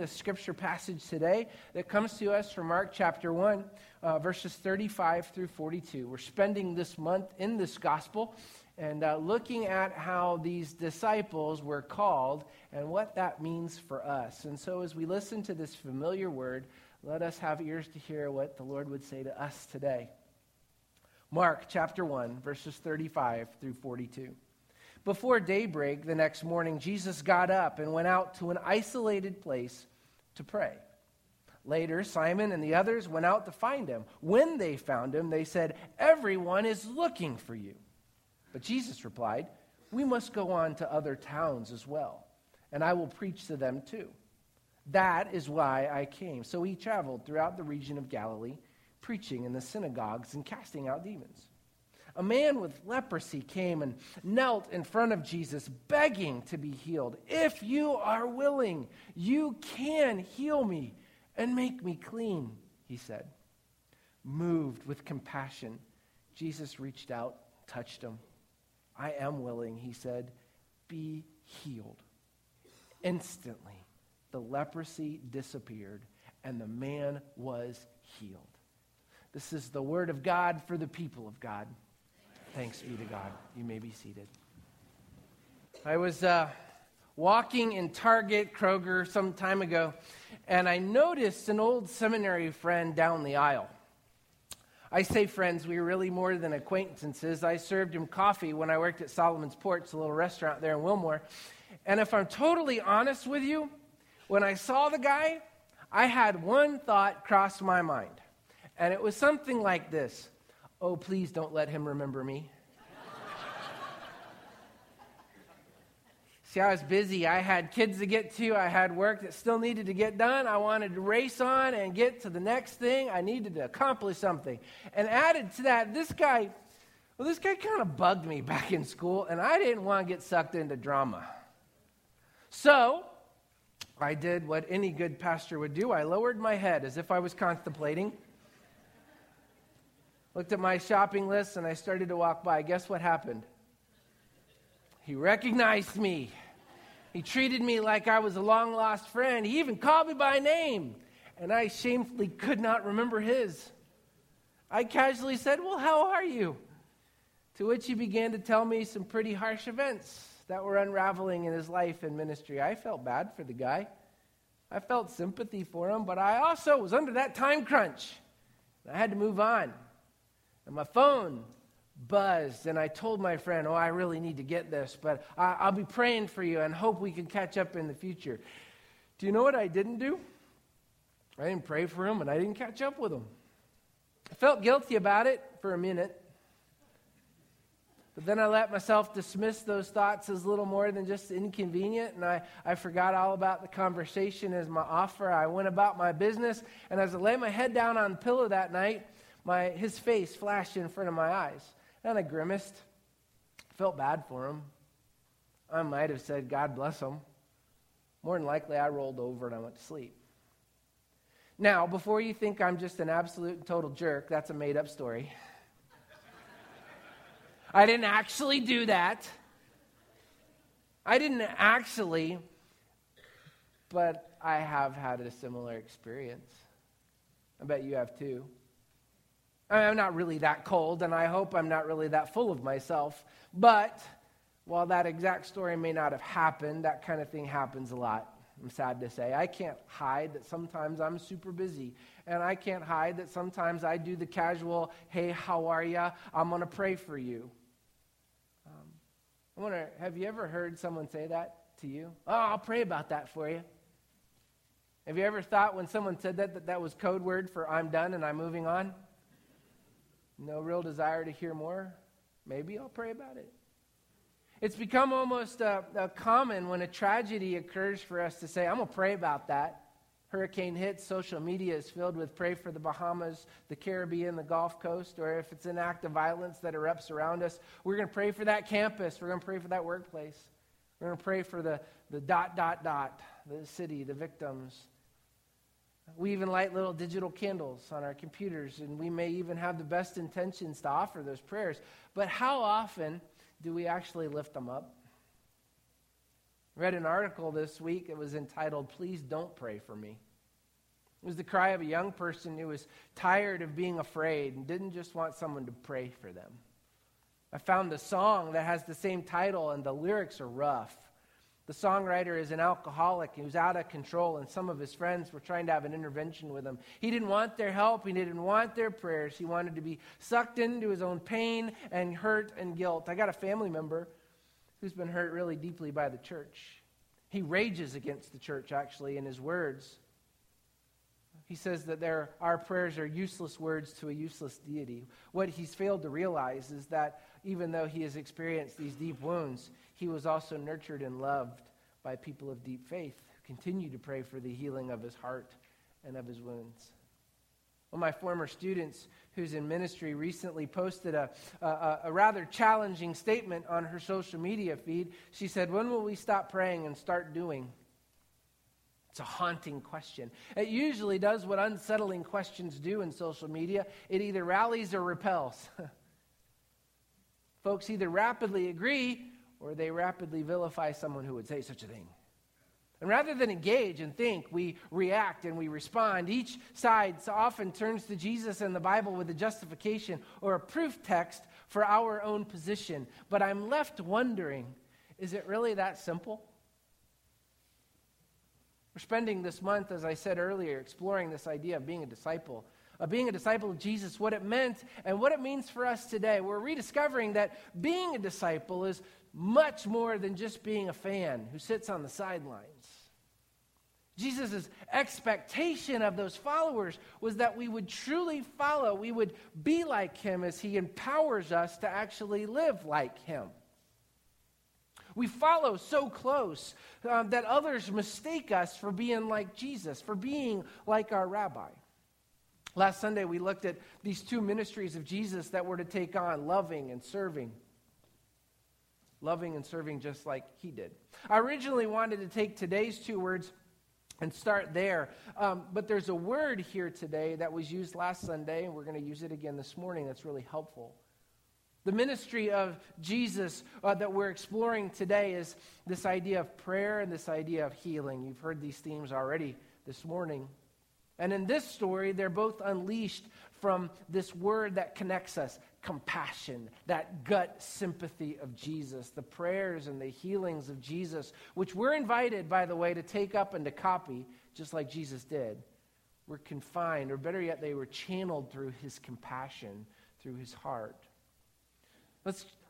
The scripture passage today that comes to us from Mark chapter 1, verses 35 through 42. We're spending this month in this gospel and looking at how these disciples were called and what that means for us. And so as we listen to this familiar word, let us have ears to hear what the Lord would say to us today. Mark chapter 1, verses 35 through 42. Before daybreak the next morning, Jesus got up and went out to an isolated place to pray. Later, Simon and the others went out to find him. When they found him, they said, "Everyone is looking for you." But Jesus replied, "We must go on to other towns as well, and I will preach to them too. That is why I came." So he traveled throughout the region of Galilee, preaching in the synagogues and casting out demons. A man with leprosy came and knelt in front of Jesus, begging to be healed. "If you are willing, you can heal me and make me clean," he said. Moved with compassion, Jesus reached out, touched him. "I am willing," he said. "Be healed." Instantly, the leprosy disappeared, and the man was healed. This is the word of God for the people of God. Thanks be to God. You may be seated. I was walking in Target, Kroger, some time ago, and I noticed an old seminary friend down the aisle. I say friends, we were really more than acquaintances. I served him coffee when I worked at Solomon's Ports, a little restaurant there in Wilmore. And if I'm totally honest with you, when I saw the guy, I had one thought cross my mind. And it was something like this: "Oh, please don't let him remember me." See, I was busy. I had kids to get to. I had work that still needed to get done. I wanted to race on and get to the next thing. I needed to accomplish something. And added to that, this guy kind of bugged me back in school, and I didn't want to get sucked into drama. So I did what any good pastor would do. I lowered my head as if I was contemplating. Looked at my shopping list, and I started to walk by. Guess what happened? He recognized me. He treated me like I was a long-lost friend. He even called me by name, and I shamefully could not remember his. I casually said, "Well, how are you?" To which he began to tell me some pretty harsh events that were unraveling in his life and ministry. I felt bad for the guy. I felt sympathy for him, but I also was under that time crunch. I had to move on. And my phone buzzed, and I told my friend, "Oh, I really need to get this, but I'll be praying for you and hope we can catch up in the future." Do you know what I didn't do? I didn't pray for him, and I didn't catch up with him. I felt guilty about it for a minute, but then I let myself dismiss those thoughts as little more than just inconvenient, and I forgot all about the conversation as my offer. I went about my business, and as I lay my head down on the pillow that night, his face flashed in front of my eyes, and I grimaced. Felt bad for him. I might have said, "God bless him." More than likely, I rolled over and I went to sleep. Now, before you think I'm just an absolute and total jerk, that's a made-up story. I didn't actually do that. I didn't actually, but I have had a similar experience. I bet you have too. I'm not really that cold, and I hope I'm not really that full of myself. But while that exact story may not have happened, that kind of thing happens a lot, I'm sad to say. I can't hide that sometimes I'm super busy, and I can't hide that sometimes I do the casual, "Hey, how are ya? I'm going to pray for you." I wonder, have you ever heard someone say that to you? "Oh, I'll pray about that for you." Have you ever thought when someone said that was code word for "I'm done and I'm moving on"? No real desire to hear more? Maybe I'll pray about it. It's become almost common when a tragedy occurs for us to say, "I'm going to pray about that." Hurricane hits, social media is filled with "pray for the Bahamas, the Caribbean, the Gulf Coast," or if it's an act of violence that erupts around us, "We're going to pray for that campus, we're going to pray for that workplace, we're going to pray for the ... the city, the victims." We even light little digital candles on our computers, and we may even have the best intentions to offer those prayers. But how often do we actually lift them up? I read an article this week that was entitled, "Please Don't Pray for Me." It was the cry of a young person who was tired of being afraid and didn't just want someone to pray for them. I found the song that has the same title, and the lyrics are rough. The songwriter is an alcoholic who's out of control, and some of his friends were trying to have an intervention with him. He didn't want their help. He didn't want their prayers. He wanted to be sucked into his own pain and hurt and guilt. I got a family member who's been hurt really deeply by the church. He rages against the church, actually, in his words. He says that our prayers are useless words to a useless deity. What he's failed to realize is that even though he has experienced these deep wounds, he was also nurtured and loved by people of deep faith who continue to pray for the healing of his heart and of his wounds. One of my former students who's in ministry recently posted a rather challenging statement on her social media feed. She said, "When will we stop praying and start doing?" It's a haunting question. It usually does what unsettling questions do in social media. It either rallies or repels. Folks either rapidly agree or they rapidly vilify someone who would say such a thing. And rather than engage and think, we react and we respond. Each side often turns to Jesus and the Bible with a justification or a proof text for our own position. But I'm left wondering, is it really that simple? We're spending this month, as I said earlier, exploring this idea of being a disciple of Jesus, what it meant and what it means for us today. We're rediscovering that being a disciple is much more than just being a fan who sits on the sidelines. Jesus' expectation of those followers was that we would truly follow, we would be like him as he empowers us to actually live like him. We follow so close that others mistake us for being like Jesus, for being like our rabbi. Last Sunday, we looked at these two ministries of Jesus that were to take on loving and serving. Loving and serving just like he did. I originally wanted to take today's two words and start there. But there's a word here today that was used last Sunday, and we're going to use it again this morning that's really helpful. The ministry of Jesus that we're exploring today is this idea of prayer and this idea of healing. You've heard these themes already this morning. And in this story, they're both unleashed from this word that connects us, compassion, that gut sympathy of Jesus, the prayers and the healings of Jesus, which we're invited, by the way, to take up and to copy, just like Jesus did. We're confined, or better yet, they were channeled through his compassion, through his heart.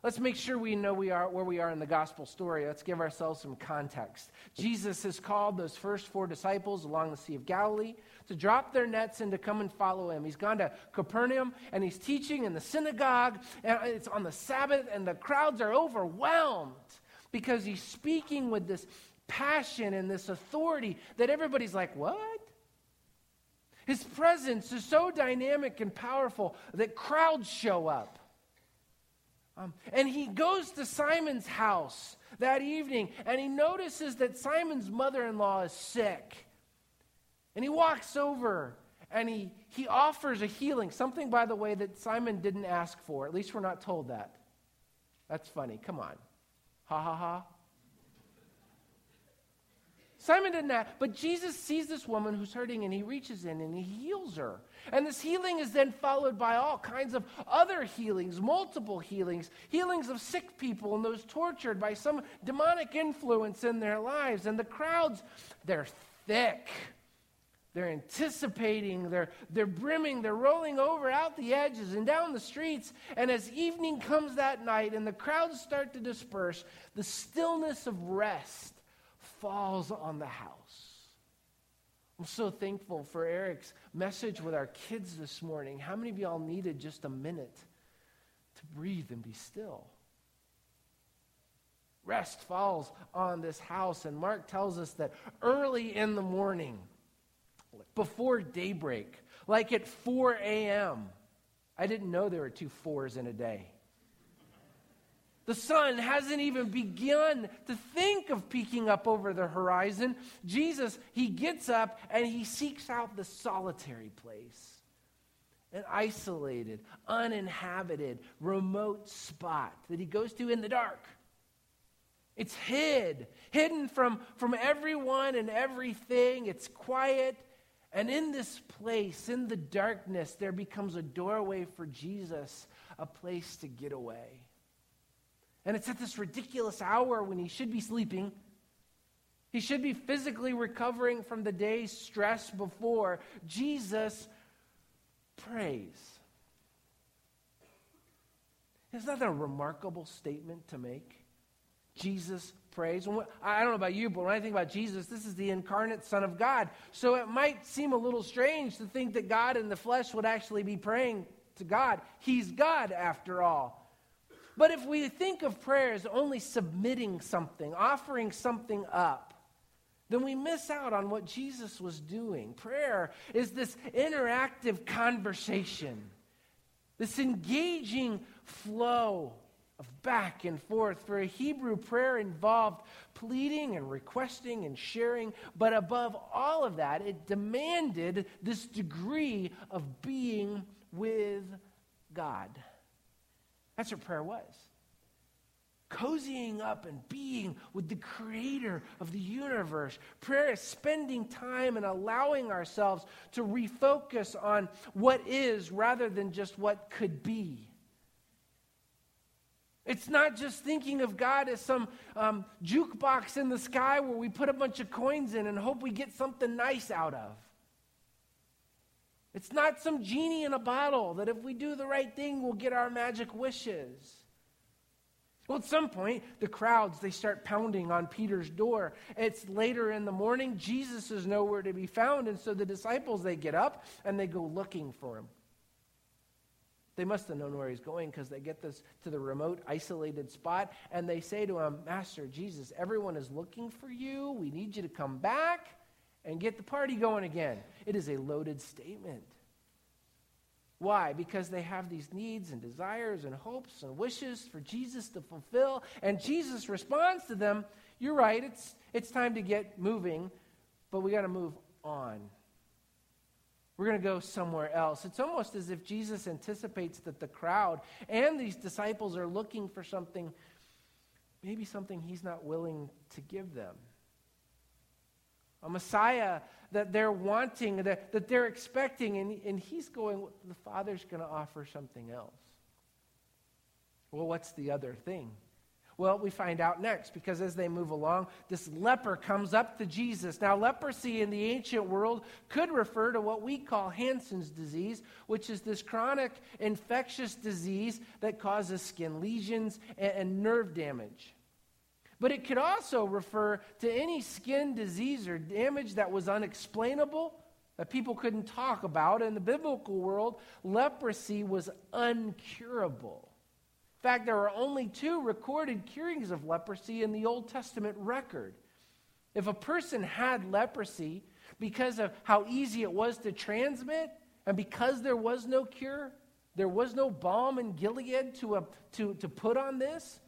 Let's make sure we know where we are in the gospel story. Let's give ourselves some context. Jesus has called those first four disciples along the Sea of Galilee to drop their nets and to come and follow him. He's gone to Capernaum, and he's teaching in the synagogue, and it's on the Sabbath, and the crowds are overwhelmed because he's speaking with this passion and this authority that everybody's like, what? His presence is so dynamic and powerful that crowds show up. And he goes to Simon's house that evening, and he notices that Simon's mother-in-law is sick. And he walks over, and he offers a healing, something, by the way, that Simon didn't ask for. At least we're not told that. That's funny. Come on. Ha, ha, ha. Simon didn't ask, but Jesus sees this woman who's hurting, and he reaches in and he heals her. And this healing is then followed by all kinds of other healings, multiple healings, healings of sick people and those tortured by some demonic influence in their lives. And the crowds, they're thick. They're anticipating, they're brimming, they're rolling over out the edges and down the streets. And as evening comes that night and the crowds start to disperse, the stillness of rest falls on the house. I'm so thankful for Eric's message with our kids this morning. How many of y'all needed just a minute to breathe and be still? Rest falls on this house, and Mark tells us that early in the morning, before daybreak, like at 4 a.m., I didn't know there were two fours in a day. The sun hasn't even begun to think of peeking up over the horizon. Jesus, he gets up and he seeks out the solitary place, an isolated, uninhabited, remote spot that he goes to in the dark. It's hidden from everyone and everything. It's quiet. And in this place, in the darkness, there becomes a doorway for Jesus, a place to get away. And it's at this ridiculous hour when he should be sleeping. He should be physically recovering from the day's stress before. Jesus prays. Isn't that a remarkable statement to make? Jesus prays. I don't know about you, but when I think about Jesus, this is the incarnate Son of God. So it might seem a little strange to think that God in the flesh would actually be praying to God. He's God, after all. But if we think of prayer as only submitting something, offering something up, then we miss out on what Jesus was doing. Prayer is this interactive conversation, this engaging flow of back and forth. For a Hebrew prayer involved pleading and requesting and sharing, but above all of that, it demanded this degree of being with God. That's what prayer was. Cozying up and being with the creator of the universe. Prayer is spending time and allowing ourselves to refocus on what is rather than just what could be. It's not just thinking of God as some jukebox in the sky where we put a bunch of coins in and hope we get something nice out of. It's not some genie in a bottle that if we do the right thing, we'll get our magic wishes. Well, at some point, the crowds, they start pounding on Peter's door. It's later in the morning. Jesus is nowhere to be found. And so the disciples, they get up and they go looking for him. They must have known where he's going because they get this to the remote, isolated spot. And they say to him, Master Jesus, everyone is looking for you. We need you to come back and get the party going again. It is a loaded statement. Why? Because they have these needs and desires and hopes and wishes for Jesus to fulfill. And Jesus responds to them, you're right, it's time to get moving, but we got to move on. We're going to go somewhere else. It's almost as if Jesus anticipates that the crowd and these disciples are looking for something, maybe something he's not willing to give them. A Messiah that they're wanting, that they're expecting, and he's going, the Father's going to offer something else. Well, what's the other thing? Well, we find out next, because as they move along, this leper comes up to Jesus. Now, leprosy in the ancient world could refer to what we call Hansen's disease, which is this chronic infectious disease that causes skin lesions and nerve damage. But it could also refer to any skin disease or damage that was unexplainable, that people couldn't talk about. In the biblical world, leprosy was uncurable. In fact, there are only 2 recorded curings of leprosy in the Old Testament record. If a person had leprosy because of how easy it was to transmit, and because there was no cure, there was no balm in Gilead to put on this,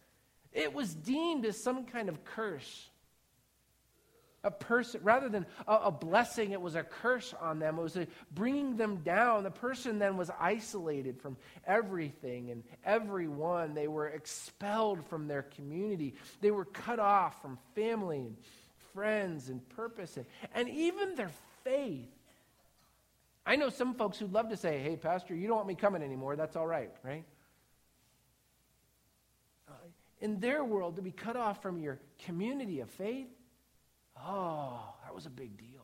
it was deemed as some kind of curse. Rather than a blessing, it was a curse on them. It was bringing them down. The person then was isolated from everything and everyone. They were expelled from their community. They were cut off from family and friends and purpose and even their faith. I know some folks who'd love to say, hey, Pastor, you don't want me coming anymore. That's all right, right? In their world, to be cut off from your community of faith, oh, that was a big deal.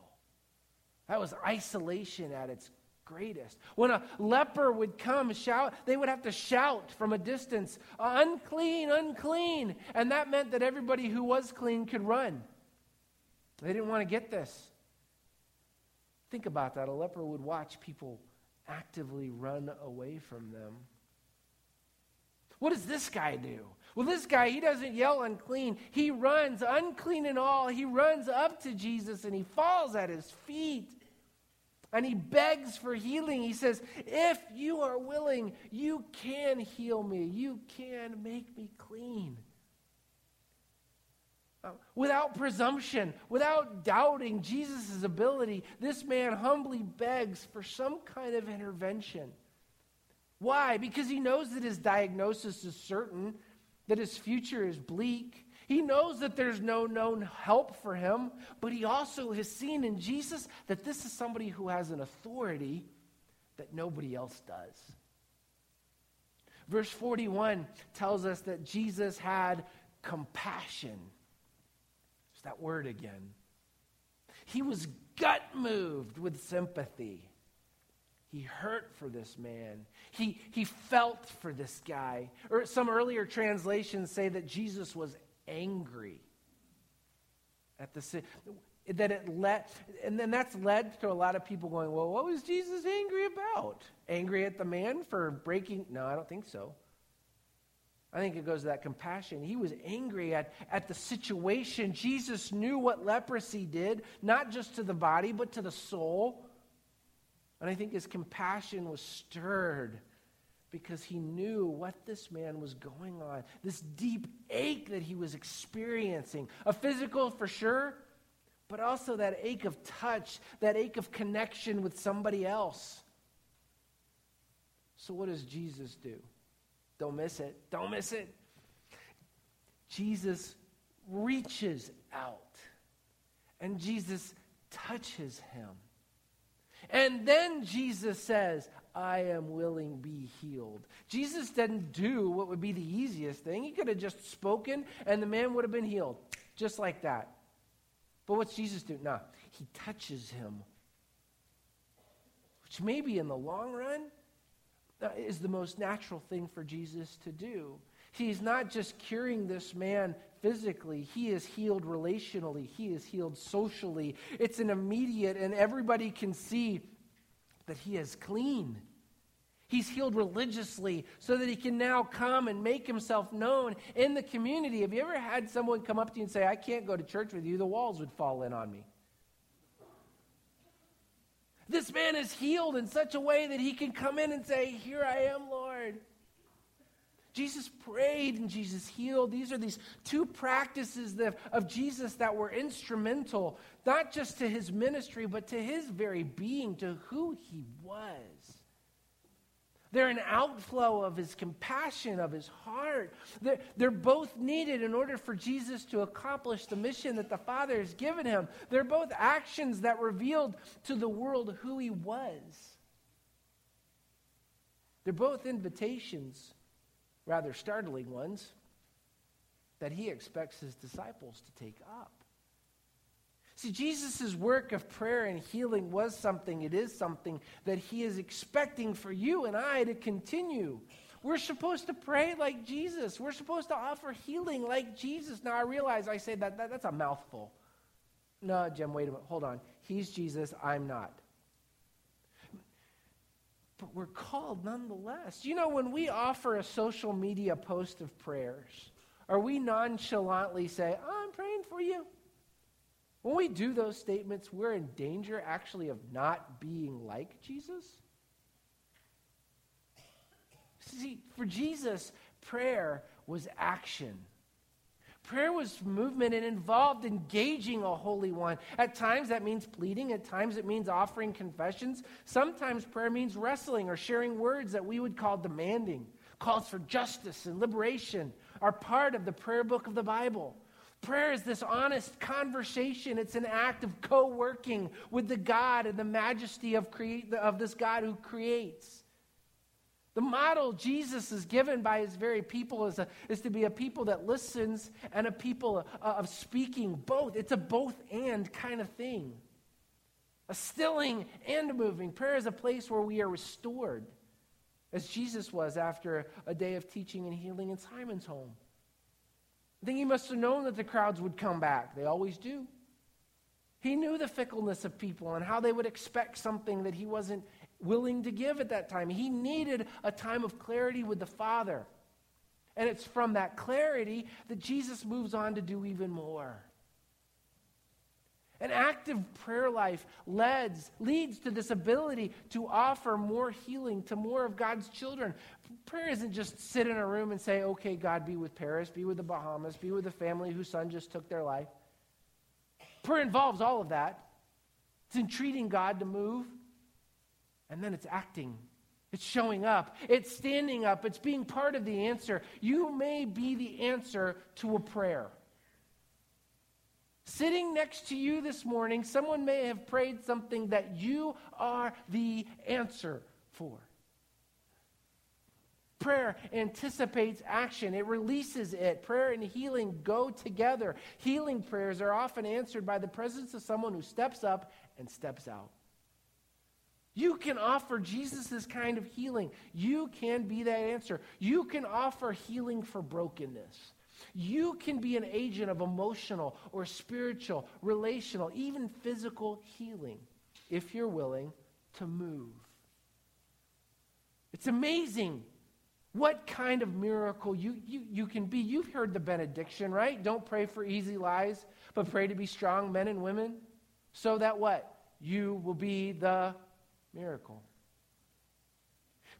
That was isolation at its greatest. When a leper would come shout, they would have to shout from a distance, unclean, unclean. And that meant that everybody who was clean could run. They didn't want to get this. Think about that. A leper would watch people actively run away from them. What does this guy do? Well, this guy, he doesn't yell unclean. He runs, unclean and all. He runs up to Jesus and he falls at his feet. And he begs for healing. He says, if you are willing, you can heal me. You can make me clean. Without presumption, without doubting Jesus' ability, this man humbly begs for some kind of intervention. Why? Because he knows that his diagnosis is certain, that his future is bleak. He knows that there's no known help for him, but he also has seen in Jesus that this is somebody who has an authority that nobody else does. Verse 41 tells us that Jesus had compassion. It's that word again. He was gut moved with sympathy. He hurt for this man. He felt for this guy. Or some earlier translations say that Jesus was angry at the sin. And then that's led to a lot of people going, well, what was Jesus angry about? Angry at the man for breaking? No, I don't think so. I think it goes to that compassion. He was angry at the situation. Jesus knew what leprosy did, not just to the body, but to the soul. And I think his compassion was stirred because he knew what this man was going on, this deep ache that he was experiencing, a physical for sure, but also that ache of touch, that ache of connection with somebody else. So what does Jesus do? Don't miss it. Don't miss it. Jesus reaches out, and Jesus touches him. And then Jesus says, I am willing, be healed. Jesus didn't do what would be the easiest thing. He could have just spoken, and the man would have been healed, just like that. But what's Jesus do? No, he touches him, which maybe in the long run is the most natural thing for Jesus to do. He's not just curing this man physically. He is healed relationally. He is healed socially. It's an immediate, and everybody can see that he is clean. He's healed religiously so that he can now come and make himself known in the community. Have you ever had someone come up to you and say, I can't go to church with you, the walls would fall in on me? This man is healed in such a way that he can come in and say, here I am, Lord. Jesus prayed and Jesus healed. These are these two practices of Jesus that were instrumental, not just to his ministry, but to his very being, to who he was. They're an outflow of his compassion, of his heart. They're both needed in order for Jesus to accomplish the mission that the Father has given him. They're both actions that revealed to the world who he was. They're both invitations, rather startling ones, that he expects his disciples to take up. See, Jesus' work of prayer and healing was something, it is something, that he is expecting for you and I to continue. We're supposed to pray like Jesus. We're supposed to offer healing like Jesus. Now, I realize I say that's a mouthful. No, Jim, wait a minute, hold on. He's Jesus, I'm not. But we're called nonetheless. You know, when we offer a social media post of prayers, or we nonchalantly say, oh, I'm praying for you. When we do those statements, we're in danger actually of not being like Jesus. See, for Jesus, prayer was action. Prayer was movement and involved engaging a holy one. At times that means pleading. At times it means offering confessions. Sometimes prayer means wrestling or sharing words that we would call demanding. Calls for justice and liberation are part of the prayer book of the Bible. Prayer is this honest conversation. It's an act of co-working with the God and the majesty of this God who creates. The model Jesus is given by his very people is to be a people that listens and a people of speaking both. It's a both and kind of thing. A stilling and a moving. Prayer is a place where we are restored, as Jesus was after a day of teaching and healing in Simon's home. I think he must have known that the crowds would come back. They always do. He knew the fickleness of people and how they would expect something that he wasn't willing to give at that time. He needed a time of clarity with the Father. And it's from that clarity that Jesus moves on to do even more. An active prayer life leads to this ability to offer more healing to more of God's children. Prayer isn't just sit in a room and say, okay, God, be with Paris, be with the Bahamas, be with the family whose son just took their life. Prayer involves all of that. It's entreating God to move, and then it's acting. It's showing up. It's standing up. It's being part of the answer. You may be the answer to a prayer. Sitting next to you this morning, someone may have prayed something that you are the answer for. Prayer anticipates action. It releases it. Prayer and healing go together. Healing prayers are often answered by the presence of someone who steps up and steps out. You can offer Jesus this kind of healing. You can be that answer. You can offer healing for brokenness. You can be an agent of emotional or spiritual, relational, even physical healing if you're willing to move. It's amazing what kind of miracle you can be. You've heard the benediction, right? Don't pray for easy lives, but pray to be strong men and women, so that what? You will be the miracle.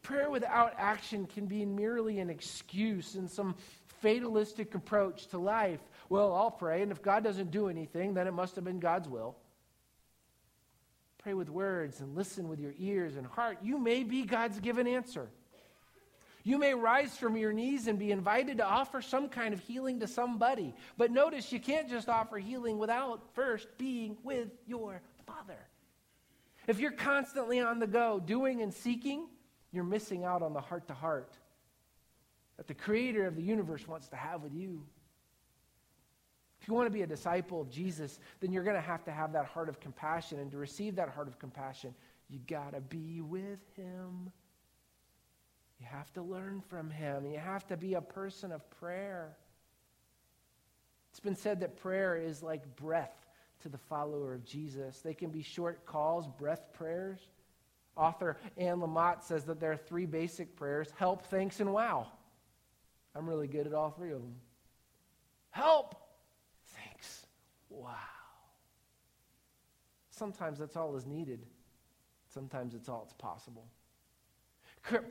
Prayer without action can be merely an excuse and some fatalistic approach to life. Well, I'll pray, and if God doesn't do anything, then it must have been God's will. Pray with words and listen with your ears and heart. You may be God's given answer. You may rise from your knees and be invited to offer some kind of healing to somebody. But notice, you can't just offer healing without first being with your Father. If you're constantly on the go, doing and seeking, you're missing out on the heart-to-heart that the creator of the universe wants to have with you. If you want to be a disciple of Jesus, then you're going to have that heart of compassion. And to receive that heart of compassion, you got to be with him. You have to learn from him. You have to be a person of prayer. It's been said that prayer is like breath to the follower of Jesus. They can be short calls, breath prayers. Author Anne Lamott says that there are three basic prayers: help, thanks, and wow. I'm really good at all three of them. Help, thanks, wow. Sometimes that's all is needed. Sometimes it's all it's possible.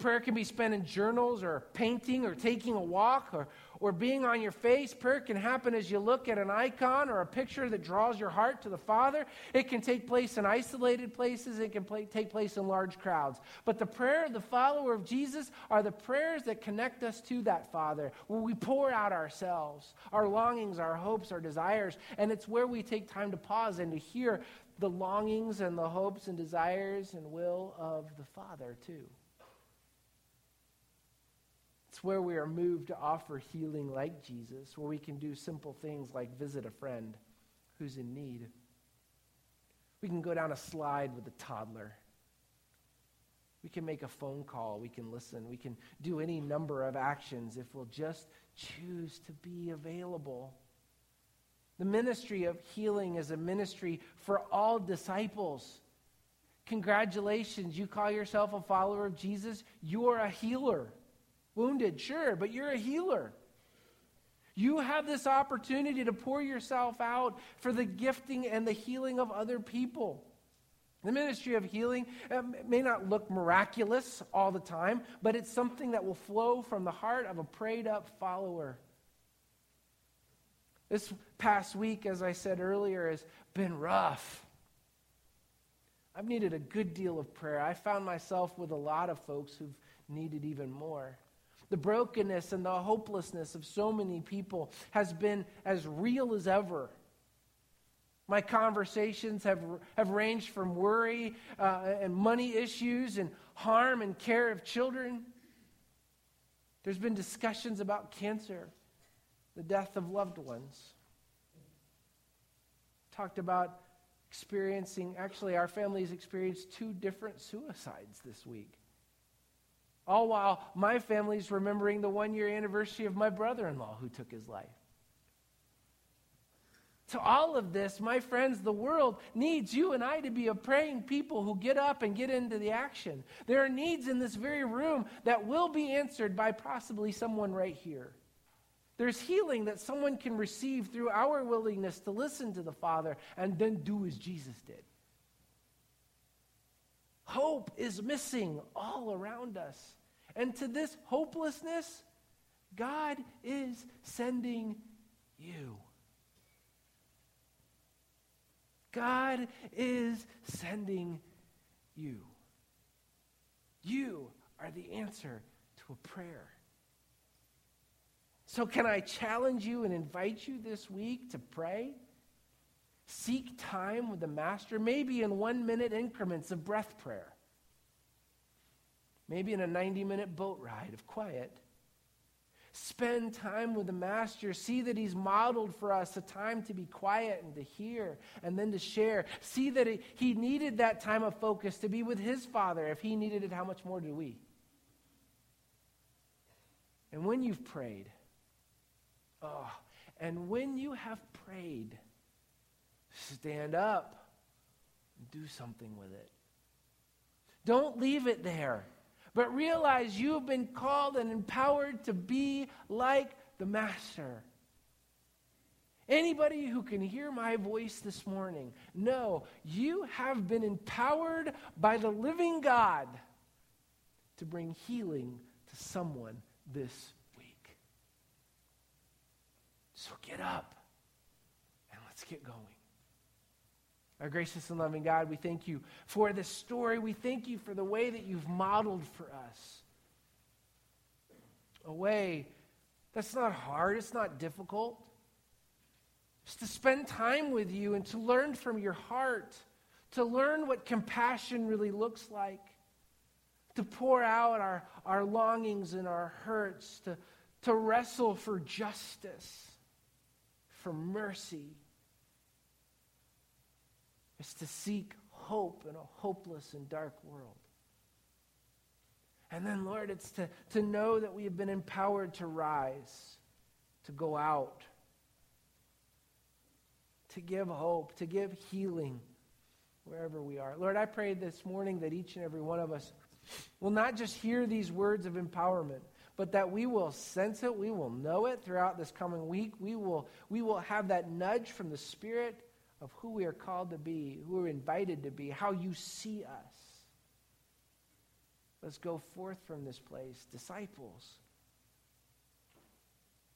Prayer can be spent in journals or painting or taking a walk or being on your face. Prayer can happen as you look at an icon or a picture that draws your heart to the Father. It can take place in isolated places. It can take place in large crowds. But the prayer of the follower of Jesus are the prayers that connect us to that Father, where we pour out ourselves, our longings, our hopes, our desires. And it's where we take time to pause and to hear the longings and the hopes and desires and will of the Father too. It's where we are moved to offer healing like Jesus, where we can do simple things like visit a friend who's in need. We can go down a slide with a toddler. We can make a phone call. We can listen. We can do any number of actions if we'll just choose to be available. The ministry of healing is a ministry for all disciples. Congratulations, you call yourself a follower of Jesus, you're a healer. Wounded, sure, but you're a healer. You have this opportunity to pour yourself out for the gifting and the healing of other people. The ministry of healing may not look miraculous all the time, but it's something that will flow from the heart of a prayed-up follower. This past week, as I said earlier, has been rough. I've needed a good deal of prayer. I found myself with a lot of folks who've needed even more. The brokenness and the hopelessness of so many people has been as real as ever. My conversations have ranged from worry and money issues and harm and care of children. There's been discussions about cancer, the death of loved ones. Talked about our family's experienced two different suicides this week. All while my family's remembering the one-year anniversary of my brother-in-law who took his life. To all of this, my friends, the world needs you and I to be a praying people who get up and get into the action. There are needs in this very room that will be answered by possibly someone right here. There's healing that someone can receive through our willingness to listen to the Father and then do as Jesus did. Hope is missing all around us. And to this hopelessness, God is sending you. God is sending you. You are the answer to a prayer. So can I challenge you and invite you this week to pray? Seek time with the Master, maybe in 1-minute increments of breath prayer. Maybe in a 90-minute boat ride of quiet. Spend time with the Master. See that he's modeled for us a time to be quiet and to hear and then to share. See that he needed that time of focus to be with his Father. If he needed it, how much more do we? And when you've prayed, stand up and do something with it. Don't leave it there. But realize you've been called and empowered to be like the Master. Anybody who can hear my voice this morning, know you have been empowered by the living God to bring healing to someone this week. So get up and let's get going. Our gracious and loving God, we thank you for this story. We thank you for the way that you've modeled for us a way that's not hard, it's not difficult. It's to spend time with you and to learn from your heart, to learn what compassion really looks like, to pour out our longings and our hurts, to wrestle for justice, for mercy. It's to seek hope in a hopeless and dark world. And then, Lord, it's to know that we have been empowered to rise, to go out, to give hope, to give healing wherever we are. Lord, I pray this morning that each and every one of us will not just hear these words of empowerment, but that we will sense it, we will know it throughout this coming week. We will have that nudge from the Spirit of who we are called to be, who we're invited to be, how you see us. Let's go forth from this place, disciples.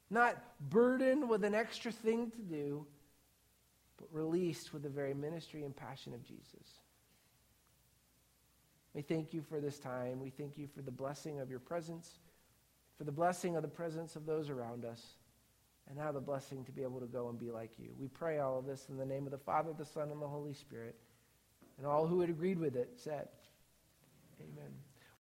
Not burdened with an extra thing to do, but released with the very ministry and passion of Jesus. We thank you for this time. We thank you for the blessing of your presence, for the blessing of the presence of those around us. And now the blessing to be able to go and be like you. We pray all of this in the name of the Father, the Son, and the Holy Spirit. And all who had agreed with it said, Amen.